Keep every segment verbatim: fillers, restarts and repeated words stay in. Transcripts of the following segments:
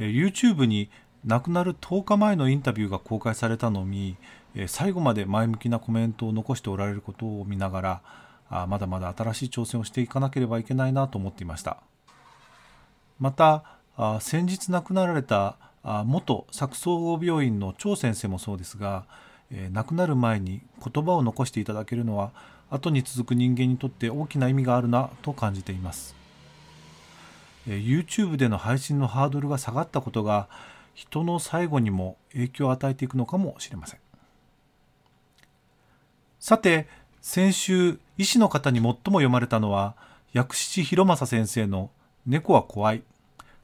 え YouTube に亡くなるとおかまえのインタビューが公開されたのに、最後まで前向きなコメントを残しておられることを見ながら、あまだまだ新しい挑戦をしていかなければいけないなと思っていました。また、あ先日亡くなられたあ元佐久総合病院の張先生もそうですが、えー、亡くなる前に言葉を残していただけるのは、後に続く人間にとって大きな意味があるなと感じています。えー、YouTube での配信のハードルが下がったことが、人の最後にも影響を与えていくのかもしれません。さて、先週医師の方に最も読まれたのは、薬師弘正先生の猫は怖い、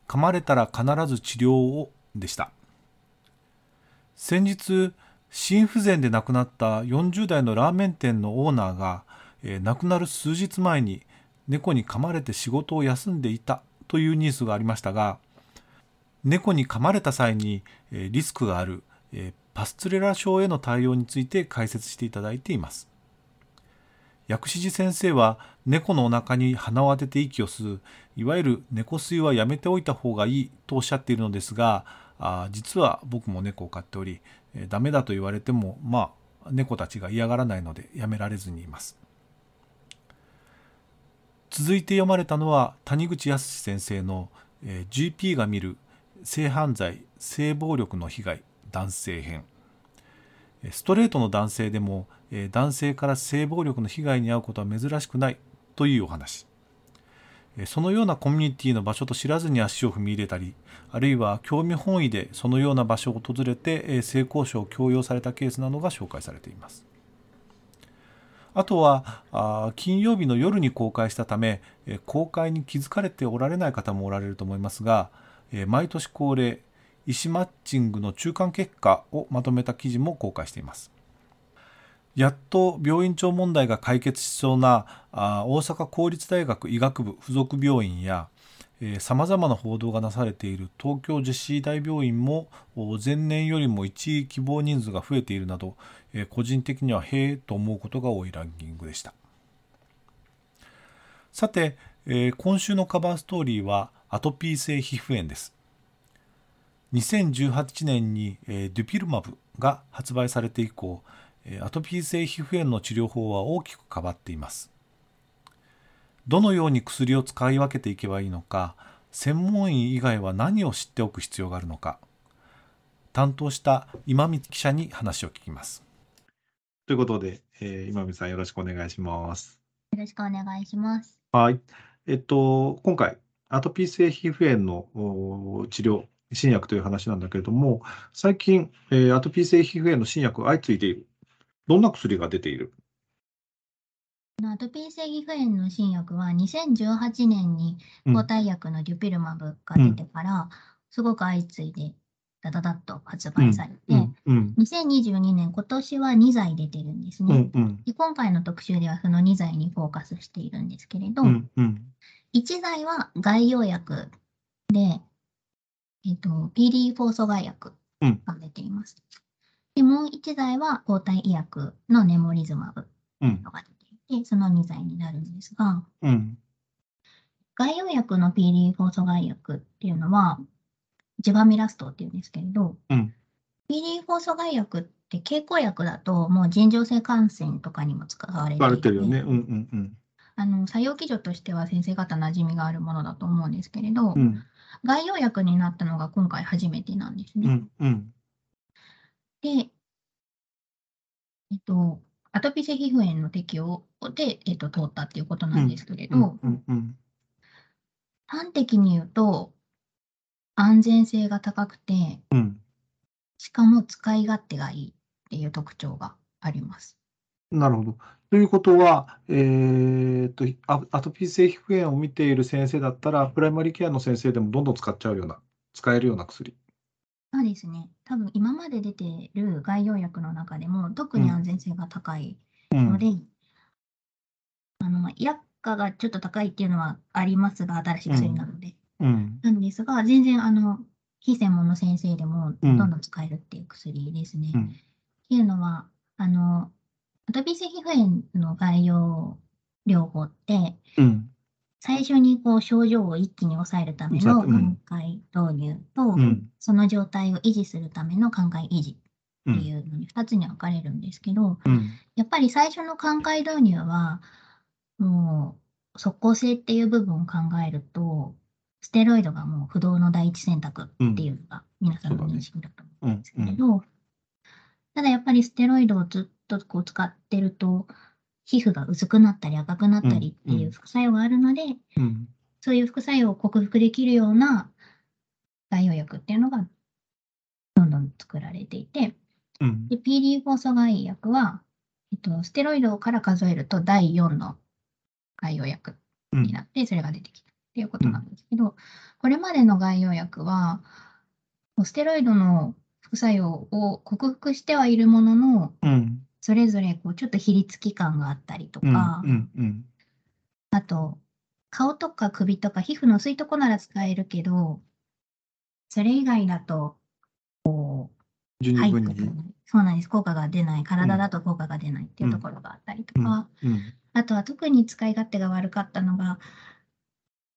噛まれたら必ず治療をでした。先日、心不全で亡くなったよんじゅうだいのラーメン店のオーナーが、えー、亡くなる数日前に猫に噛まれて仕事を休んでいたというニュースがありましたが、猫に噛まれた際に、えー、リスクがある、えー、パスツレラ症への対応について解説していただいています。薬師寺先生は、猫のお腹に鼻を当てて息を吸う、いわゆる猫吸いはやめておいた方がいいとおっしゃっているのですが、あ実は僕も猫を飼っており、えー、ダメだと言われても、まあ猫たちが嫌がらないのでやめられずにいます。続いて読まれたのは、谷口康先生の、えー、ジーピー が見る性犯罪・性暴力の被害男性編。ストレートの男性でも男性から性暴力の被害に遭うことは珍しくないというお話。そのようなコミュニティの場所と知らずに足を踏み入れたり、あるいは興味本位でそのような場所を訪れて性交渉を強要されたケースなどが紹介されています。あとは金曜日の夜に公開したため、公開に気づかれておられない方もおられると思いますが、毎年恒例医師マッチングの中間結果をまとめた記事も公開しています。やっと病院長問題が解決しそうな大阪公立大学医学部附属病院や、さまざまな報道がなされている東京女子医大病院も、前年よりも一位希望人数が増えているなど、個人的にはへえと思うことが多いランキングでした。さて、今週のカバーストーリーはアトピー性皮膚炎です。にせんじゅうはちねんにデュピルマブが発売されて以降、アトピー性皮膚炎の治療法は大きく変わっています。どのように薬を使い分けていけばいいのか、専門医以外は何を知っておく必要があるのか、担当した今見記者に話を聞きます。ということで、えー、今見さん、よろしくお願いします。よろしくお願いします。はい。えっと、今回、アトピー性皮膚炎の治療、新薬という話なんだけれども、最近、えー、アトピー性皮膚炎の新薬が相次いでいる。どんな薬が出ている？アトピー性皮膚炎の新薬はにせんじゅうはちねんに抗体薬のデュピルマブが出てから、うん、すごく相次いでダダダッと発売されて、うんうんうん、にせんにじゅうにねん、今年はにざい出てるんですね、うんうん、で今回の特集ではそのにざいにフォーカスしているんですけれど、うんうん、いちざいは外用薬でえー、と ピーディーフォー 阻害薬が出ています、うん、でもういちざいは抗体医薬のネモリズマブのが出ていて、そのにざいになるんですが、うん、外用薬の ピーディーフォー 阻害薬っていうのはジバミラストっていうんですけれど、うん、ピーディーフォー 阻害薬って経口薬だともう尋常性感染とかにも使われていて、あの作用基準としては先生方馴染みがあるものだと思うんですけれど、うん、外用薬になったのが今回初めてなんですね、うんうん、で、えっと、アトピー性皮膚炎の適用で、えっと、通ったっていうことなんですけれど、うんうんうんうん、端的に言うと安全性が高くて、うん、しかも使い勝手がいいっていう特徴があります。なるほど。ということは、えー、っとアアトピー性皮膚炎を見ている先生だったら、プライマリーケアの先生でもどんどん使っちゃうような、使えるような薬。そうですね。多分今まで出ている概要薬の中でも、特に安全性が高いので、うんうん、あの薬価がちょっと高いっていうのはありますが、新しい薬なので。うんうん、なんですが、全然あの非専門の先生でもどんどん使えるっていう薬ですね。うんうん、っていうのは、あのアトピー性皮膚炎の外用療法って、うん、最初にこう症状を一気に抑えるための寛解導入と、うん、その状態を維持するための寛解維持っていうのにふたつに分かれるんですけど、うん、やっぱり最初の寛解導入は、もう即効性っていう部分を考えると、ステロイドがもう不動の第一選択っていうのが皆さんの認識だと思うんですけれど、ただやっぱりステロイドをずっとちょっとこう使ってると皮膚が薄くなったり赤くなったりっていう副作用があるので、うんうん、そういう副作用を克服できるような外用薬っていうのがどんどん作られていて、うん、で ピーディーフォー 阻害薬は、えっと、ステロイドから数えるとだいよんの外用薬になってそれが出てきたっていうことなんですけど、これまでの外用薬はステロイドの副作用を克服してはいるものの、うんそれぞれこうちょっとひりつき感があったりとか、うんうんうん、あと顔とか首とか皮膚の薄いとこなら使えるけど、それ以外だとこう入ってくる、そうなんです、効果が出ない、体だと効果が出ないっていうところがあったりとか、うんうんうん、あとは特に使い勝手が悪かったのが、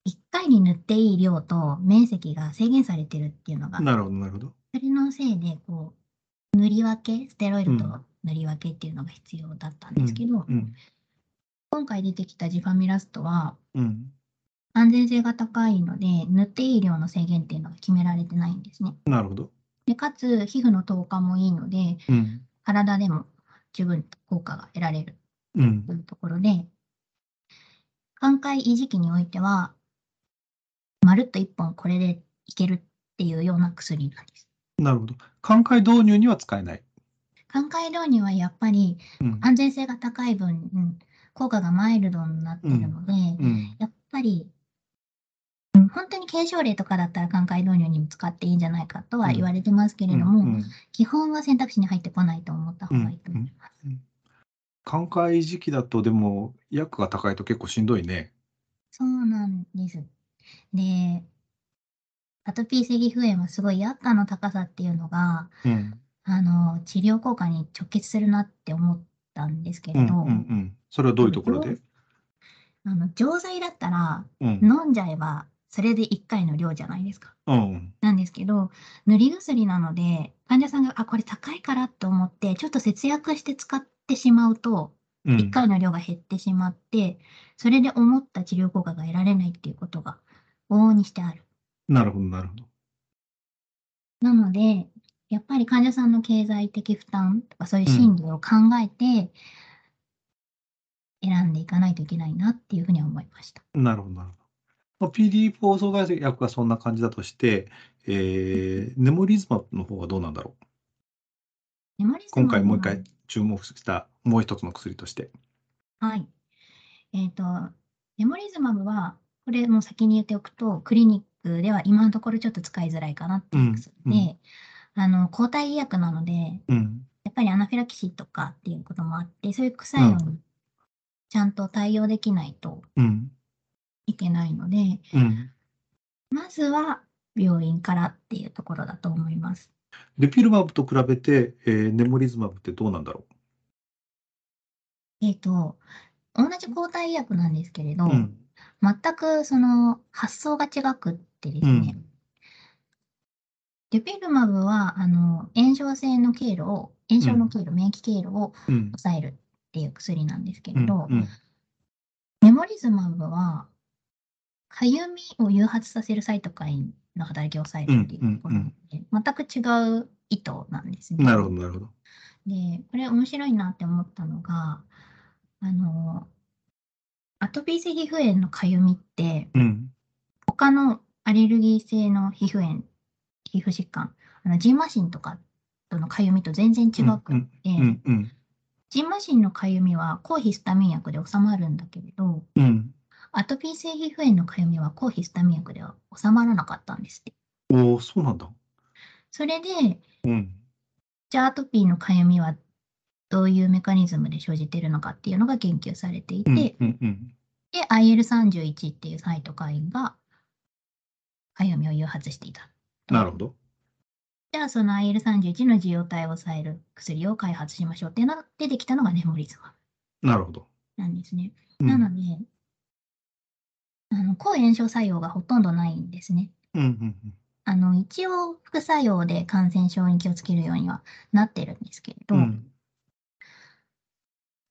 いっかいに塗っていい量と面積が制限されてるっていうのが、なるほどなるほど。それのせいでこう塗り分け、ステロイドと、うん塗り分けっていうのが必要だったんですけど、うんうん、今回出てきたジファミラストは、うん、安全性が高いので塗っていい量の制限っていうのが決められてないんですね。なるほど。でかつ皮膚の透過もいいので、うん、体でも十分効果が得られるというところで、寛解維持期においてはまるっといっぽんこれでいけるっていうような薬なんです。なるほど。寛解導入には使えない。寛解導入はやっぱり安全性が高い分、うん、効果がマイルドになってるので、うんうん、やっぱり、うん、本当に軽症例とかだったら寛解導入にも使っていいんじゃないかとは言われてますけれども、うんうん、基本は選択肢に入ってこないと思った方がいいと思います。うんうん、寛解時期だとでも薬が高いと結構しんどいね。そうなんです。で、アトピー性皮膚炎はすごい薬価の高さっていうのが、うんあの治療効果に直結するなって思ったんですけれど、うんうんうん、それはどういうところで？あの錠剤だったら、うん、飲んじゃえばそれでいっかいの量じゃないですか、うん、なんですけど塗り薬なので患者さんがあこれ高いからと思ってちょっと節約して使ってしまうと、うん、いっかいの量が減ってしまってそれで思った治療効果が得られないっていうことが往々にしてある。なるほどなるほど。なのでやっぱり患者さんの経済的負担とかそういう心理を考えて選んでいかないといけないなっていうふうに思いました。うん、なるほどなるほど。ピーディーフォー 阻害薬がそんな感じだとして、えー、ネモリズマの方はどうなんだろう。ネモリズマ今回もう一回注目したもう一つの薬として。はい。えーと、ネモリズマはこれも先に言っておくとクリニックでは今のところちょっと使いづらいかなっていう薬で。うんうんあの抗体薬なので、うん、やっぱりアナフィラキシーとかっていうこともあってそういう副作用にちゃんと対応できないといけないので、うんうん、まずは病院からっていうところだと思います。デピルマブと比べて、えー、ネモリズマブってどうなんだろう。えっと同じ抗体薬なんですけれど、うん、全くその発想が違くってですね、うんデュピルマブはあの炎症性の経路を炎症の経路、うん、免疫経路を抑えるっていう薬なんですけれど、うんうん、ネモリズマブはかゆみを誘発させるサイトカインの働きを抑えるっていうところで、うんうんうん、全く違う意図なんですね。なるほどなるほど。でこれ面白いなって思ったのがあのアトピー性皮膚炎のかゆみって、うん、他のアレルギー性の皮膚炎皮膚疾患、あのジンマシンとかとのかゆみと全然違くって、うんうんうんうん、じんましんのかゆみは抗ヒスタミン薬で治まるんだけれど、うん、アトピー性皮膚炎のかゆみは抗ヒスタミン薬では治まらなかったんですって。おお、そうなんだ。それで、うん、じゃあアトピーのかゆみはどういうメカニズムで生じているのかっていうのが研究されていて、うんうんうん、で アイエルさんじゅういち っていうサイトカインがかゆみを誘発していた。なるほど。じゃあその アイエルさんじゅういち の受容体を抑える薬を開発しましょうっていうのが出てきたのがネモリズマブ。なるほど。なんですね。うん、なのであの、抗炎症作用がほとんどないんですね。うんうんうん、あの一応副作用で感染症に気をつけるようにはなってるんですけれど、うん、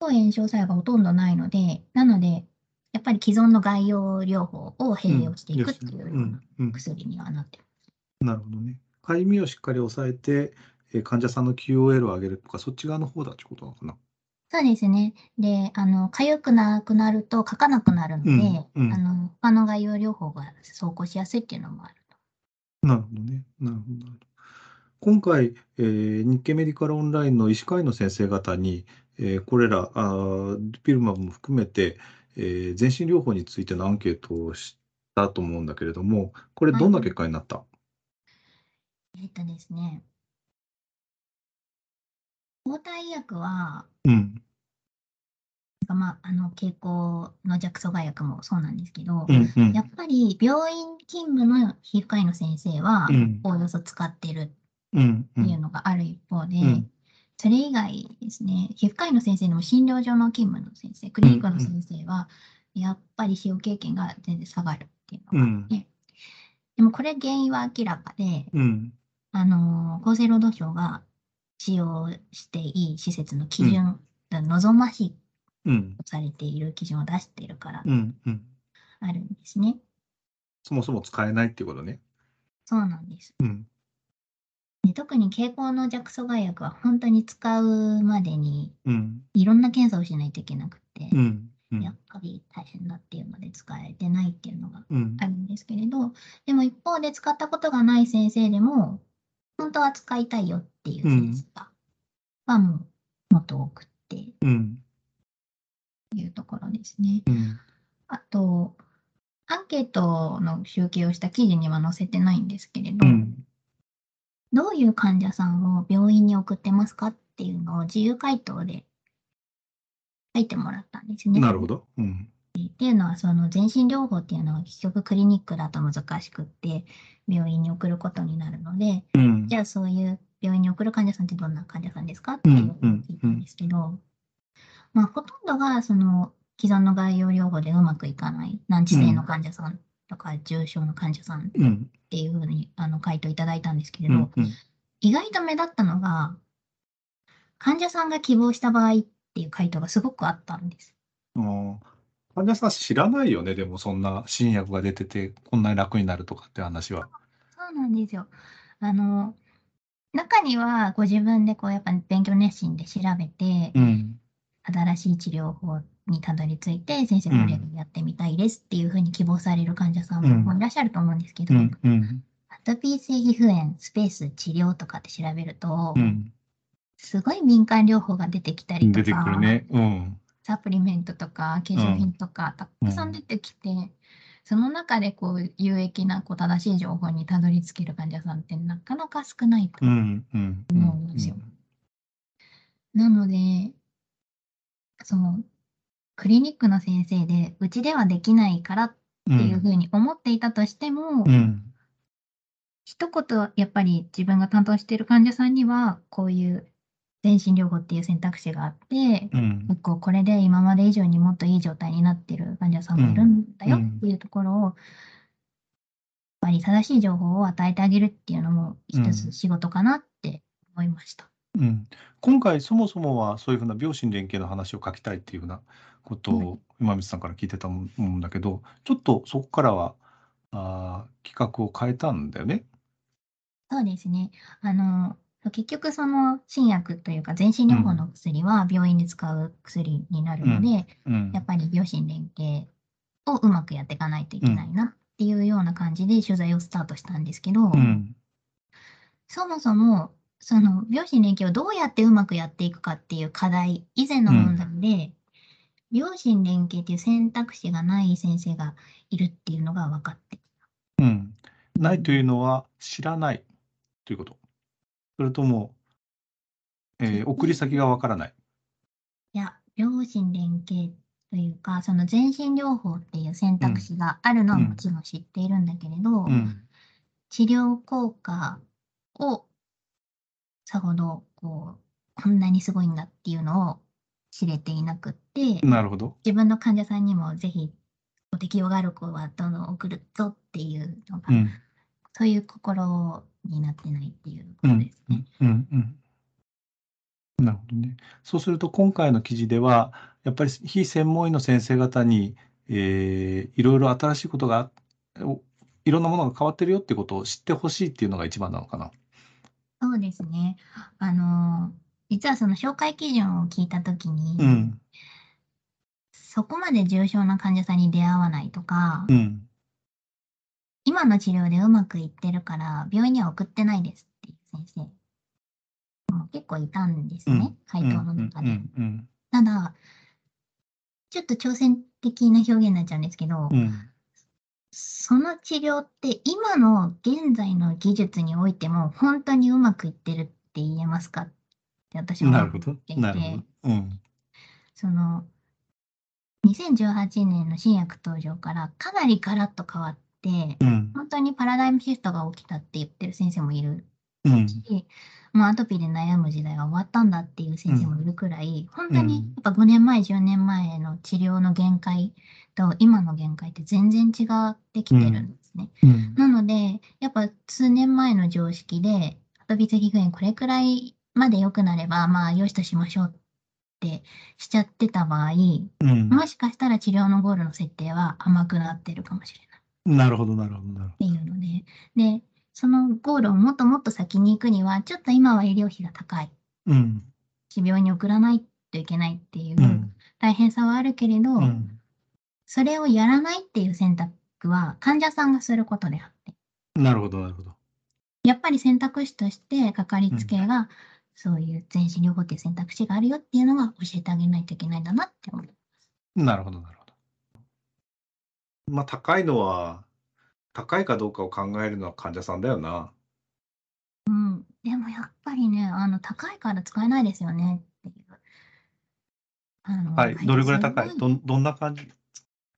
抗炎症作用がほとんどないので、なのでやっぱり既存の外用療法を併用していくっていう薬にはなってる、うんうんうん。なるほどね。かゆみをしっかり抑えて、えー、患者さんの キューオーエル を上げるとか、そっち側の方だってことなのかな。そうですね。で、あのかゆくなくなると書かなくなるので、うんうん、あの他の外用療法が走行しやすいっていうのもあると。なるほどね。なるほど。今回、えー、日経メディカルオンラインの医師会の先生方に、えー、これらあピルマブも含めて、えー、全身療法についてのアンケートをしたと思うんだけれども、これどんな結果になった？はい、えっとですね、抗体薬は、うん、まあ、あの経口の弱阻害薬もそうなんですけど、うんうん、やっぱり病院勤務の皮膚科医の先生は、うん、おおよそ使ってるっていうのがある一方で、うんうん、それ以外ですね、皮膚科医の先生でも診療所の勤務の先生、クリニックの先生は、うんうん、やっぱり使用経験が全然下がるっていうのがあって、うん、でもこれ原因は明らかで、うん、あの厚生労働省が使用していい施設の基準、うん、望ましいとされている基準を出しているから、うんうん、あるんですね。そもそも使えないっていうことね。そうなんです。うん、で特に経口の弱阻害薬は本当に使うまでにいろんな検査をしないといけなくて、うんうん、やっぱり大変だっていうので使えてないっていうのがあるんですけれど、うん、でも一方で使ったことがない先生でも本当は使いたいよっていう先生が、うん、はもうもっと多くっていうところですね。うん、あとアンケートの集計をした記事には載せてないんですけれど、うん、どういう患者さんを病院に送ってますかっていうのを自由回答で書いてもらったんですね。なるほど。うん、っていうのはその全身療法っていうのは結局クリニックだと難しくって病院に送ることになるので、うん、じゃあそういう病院に送る患者さんってどんな患者さんですかっていうのを聞いたんですけど、うんうんうん、まあ、ほとんどがその既存の外用療法でうまくいかない難治性の患者さんとか重症の患者さんっていうふうにあの回答いただいたんですけれど、うんうん、意外と目立ったのが患者さんが希望した場合っていう回答がすごくあったんです。あ、患者さん知らないよね。でもそんな新薬が出ててこんなに楽になるとかって話は。そうなんですよ。あの中にはご自分でこうやっぱ勉強熱心で調べて、うん、新しい治療法にたどり着いて先生これやってみたいですっていうふうに希望される患者さんもいらっしゃると思うんですけど、うんうんうん、アトピー性皮膚炎スペース治療とかって調べると、うん、すごい民間療法が出てきたりとか出てくるね。うん、サプリメントとか化粧品とかたくさん出てきて、うん、その中でこう有益なこう正しい情報にたどり着ける患者さんってなかなか少ないと思うんですよ。なのでそのクリニックの先生でうちではできないからっていうふうに思っていたとしても、うんうん、一言やっぱり自分が担当している患者さんにはこういう全身療法っていう選択肢があって、うん、結構これで今まで以上にもっといい状態になってる患者さんもいるんだよっていうところを、うん、やっぱり正しい情報を与えてあげるっていうのも一つ仕事かなって思いました。うんうん、今回そもそもはそういうふうな病診連携の話を書きたいっていうふうなことを今水さんから聞いてたもんだけど、ちょっとそこからはあ企画を変えたんだよね。そうですね。あの結局その新薬というか全身療法の薬は病院で使う薬になるので、うんうん、やっぱり病診連携をうまくやっていかないといけないなっていうような感じで取材をスタートしたんですけど、うん、そもそもその病子連携をどうやってうまくやっていくかっていう課題以前の問題で、うん、両親連携っていう選択肢がない先生がいるっていうのが分かってきた。うん、ないというのは知らないということ、それとも、えー、送り先が分からない。いや、両親連携というか、その全身療法っていう選択肢があるのはもちろん知っているんだけれど、うんうん、治療効果をさほどこうこんなにすごいんだっていうのを知れていなくって、なるほど、自分の患者さんにもぜひご適用がある子はどんどん送るぞっていうのが、うん、そういう心になってないっていうことですね。うんうんうんうん、なるほどね。そうすると今回の記事ではやっぱり非専門医の先生方に、えー、いろいろ新しいことがいろんなものが変わってるよっていうことを知ってほしいっていうのが一番なのかな。そうですね。あの実はその紹介基準を聞いたときに、うん、そこまで重症な患者さんに出会わないとか、うん、今の治療でうまくいってるから病院には送ってないですっていう先生も結構いたんですね、うん、回答の中で、うんうんうん、ただちょっと挑戦的な表現になっちゃうんですけど、うん、その治療って今の現在の技術においても本当にうまくいってるって言えますかって私は思っていて、うん、そのにせんじゅうはちねんの新薬登場からかなりガラッと変わって、うん、本当にパラダイムシフトが起きたって言ってる先生もいるし、うん、もうアトピーで悩む時代が終わったんだっていう先生もいるくらい、うん、本当にやっぱごねんまえじゅうねんまえの治療の限界と今の限界って全然違ってきてるんですね、うんうん、なのでやっぱ数年前の常識でアトピー性皮膚炎これくらいまで良くなればまあよしとしましょうってしちゃってた場合、うん、もしかしたら治療のゴールの設定は甘くなってるかもしれない。なるほどなるほどなるほど。っていうので、でそのゴールをもっともっと先に行くにはちょっと今は医療費が高い、うん、治療に送らないといけないっていう大変さはあるけれど、うんうん、それをやらないっていう選択は患者さんがすることであって、なるほどなるほど。やっぱり選択肢としてかかりつけが、うん、そういう全身療法っていう選択肢があるよっていうのは教えてあげないといけないんだなって思います。なるほどなるほど。まあ高いのは高いかどうかを考えるのは患者さんだよな。うん、でもやっぱりね、あの高いから使えないですよねっていう。あのはい、どれぐらい高い？ど、どんな感じ？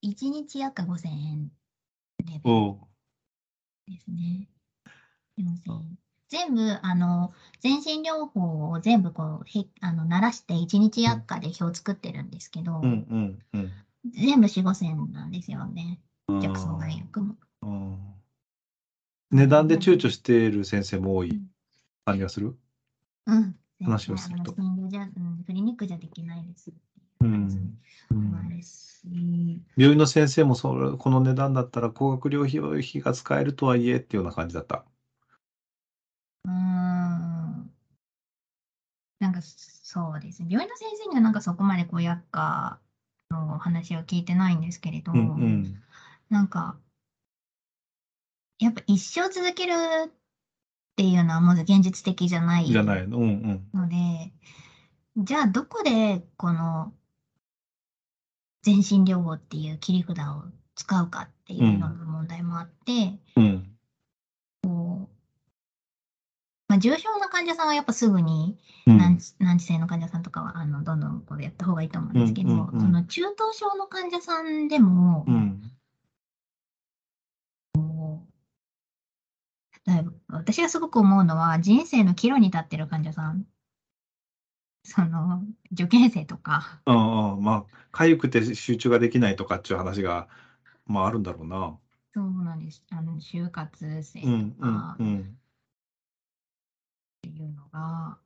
いちにち約ごせんえんレベルですね。よんせんえん。全部あの全身療法を全部こうへあの慣らしていちにち薬価で表を作ってるんですけど、うんうんうん、全部 よん、ごせん なんですよね。弱層大学も。うん、値段で躊躇している先生も多い感じがする、うんうん、話をするとクリニックじゃできないです、うんうん、し病院の先生もそこの値段だったら高額療養費が使えるとはいえっていうような感じだった。うーん、なんかそうですね、病院の先生にはなんかそこまでこう薬価の話を聞いてないんですけれど、うんうん、なんかやっぱ一生続けるっていうのはまず現実的じゃないので、じゃないの、うんうん、じゃあどこでこの全身療法っていう切り札を使うかっていうのの問題もあって、うんうんこうまあ、重症な患者さんはやっぱすぐに難治、うん、難治性の患者さんとかはあのどんどんこうやった方がいいと思うんですけど、うんうんうん、その中等症の患者さんでも、うん私がすごく思うのは人生の岐路に立ってる患者さん、その受験生とか、ああまあかゆくて集中ができないとかっていう話が、まあ、あるんだろうな。そうなんです。あの就活生とかっていうのが、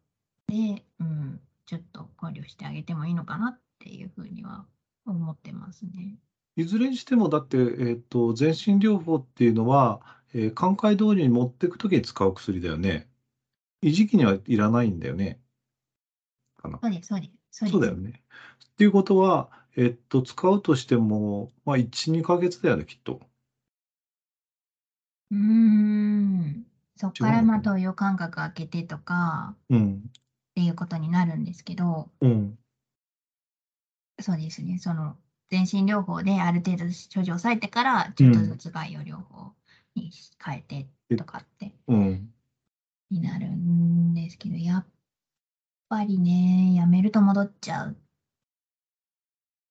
うんうんうん、で、うん、ちょっと考慮してあげてもいいのかなっていうふうには思ってますね。いずれにしてもだって、えーと、全身療法っていうのはえー、寛解通りに持っていくときに使う薬だよね。維持期にはいらないんだよね。かな。そうです、そうです。そうだよね。っていうことは、えっと、使うとしても、まあ、いち、にかげつだよね、きっと。うーん、そっからまあ投与間隔空けてとか、うん、っていうことになるんですけど、うん、そうですね、その全身療法である程度症状を抑えてからちょっとずつ外用療法に変えてとかって、うん、になるんですけど、やっぱりねやめると戻っちゃう。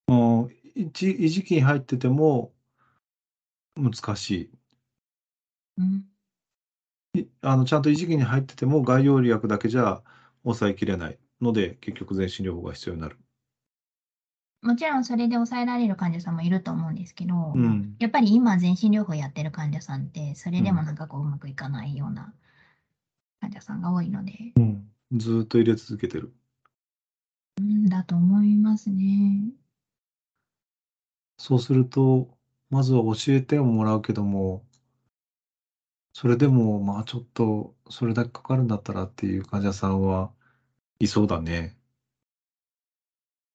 うん、維持期に入ってても難しい。うん、あのちゃんと維持期に入ってても外用薬だけじゃ抑えきれないので結局全身療法が必要になる。もちろんそれで抑えられる患者さんもいると思うんですけど、うん、やっぱり今全身療法やってる患者さんってそれでもなんかこううまくいかないような患者さんが多いので、うん、ずっと入れ続けてるんだと思いますね。そうするとまずは教えてもらうけども、それでもまあちょっとそれだけかかるんだったらっていう患者さんはいそうだね。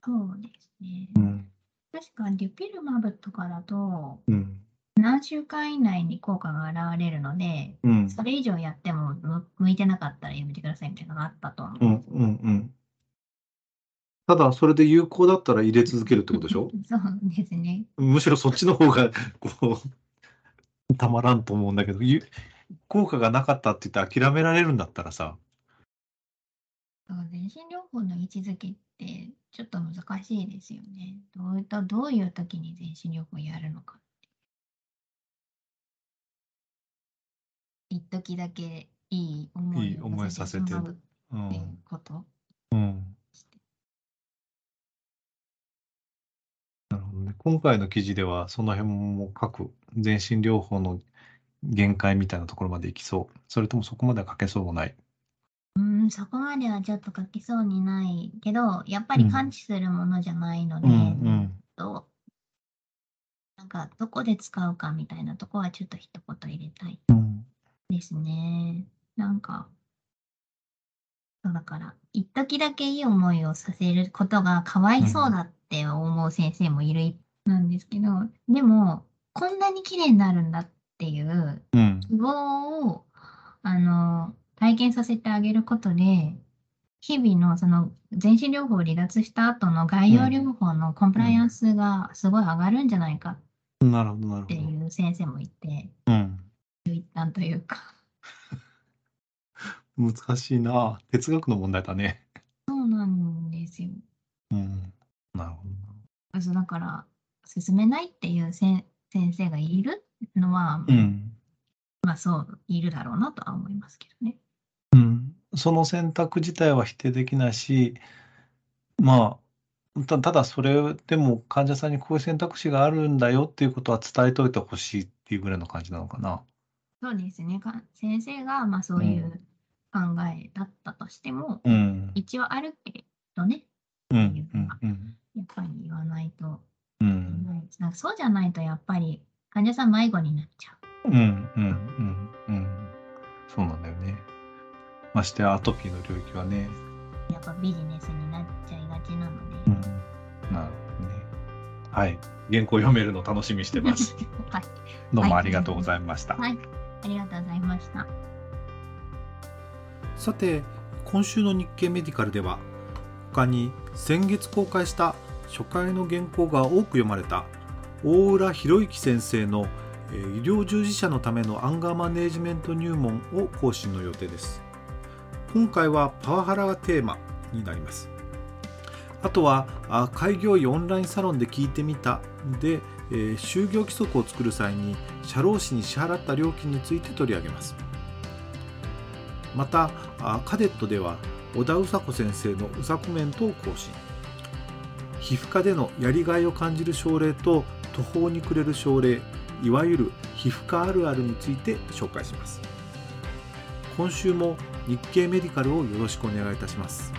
そうですね、うん、確かデュピルマブとかだと、うん、何週間以内に効果が現れるので、うん、それ以上やっても向いてなかったらやめてくださいみたいなのがあったと思うんです、うんうんうん、ただそれで有効だったら入れ続けるってことでしょそうですね、むしろそっちの方がこうたまらんと思うんだけど、効果がなかったって言って諦められるんだったらさ、全身療法の位置づけってちょっと難しいですよね。どういったどういう時に全身療法やるのかって。一時だけいい思いをさせてしまうっていうこと。うんうん、なるほどね。今回の記事ではその辺も各全身療法の限界みたいなところまでいきそう。それともそこまでは書けそうもない。うん、そこまではちょっと書きそうにないけど、やっぱり完治するものじゃないので、うんうん、となんかどこで使うかみたいなとこはちょっと一言入れたいですね。うん、なんかだから一時だけいい思いをさせることがかわいそうだって思う先生もいるなんですけど、でもこんなに綺麗になるんだっていう希望を、うん、あの体験させてあげることで、日々のその全身療法を離脱した後の外用療法のコンプライアンスがすごい上がるんじゃないかっていう先生もいて、うん、一旦というか難しいな、哲学の問題だね。そうなんですよ、うん、なるほど。だから進めないっていう先生がいるのは、うん、まあそういるだろうなとは思いますけどね。その選択自体は否定できないし、まあ、た, ただそれでも患者さんにこういう選択肢があるんだよっていうことは伝えといてほしいっていうぐらいの感じなのかな。そうですね、先生がまあそういう考えだったとしても、うん、一応あるけどね、うん、っていうのはやっぱり言わないと、うん、なんかそうじゃないとやっぱり患者さん迷子になっちゃう。うんうんうんうん、そうなんだよね。ましてアトピーの領域はね、やっぱビジネスになっちゃいがちなので、うん、なるほどね。はい、原稿読めるの楽しみしてます、はい、どうもありがとうございました、はい、ありがとうございました。さて、今週の日経メディカルでは他に先月公開した初回の原稿が多く読まれた大浦博之先生の医療従事者のためのアンガーマネージメント入門を更新の予定です。今回はパワハラがテーマになります。あとは開業医オンラインサロンで聞いてみたで、えー、就業規則を作る際に社労士に支払った料金について取り上げます。またカデットでは小田うさこ先生のうさコメントを更新。皮膚科でのやりがいを感じる症例と途方に暮れる症例、いわゆる皮膚科あるあるについて紹介します。今週も日経メディカルをよろしくお願いいたします。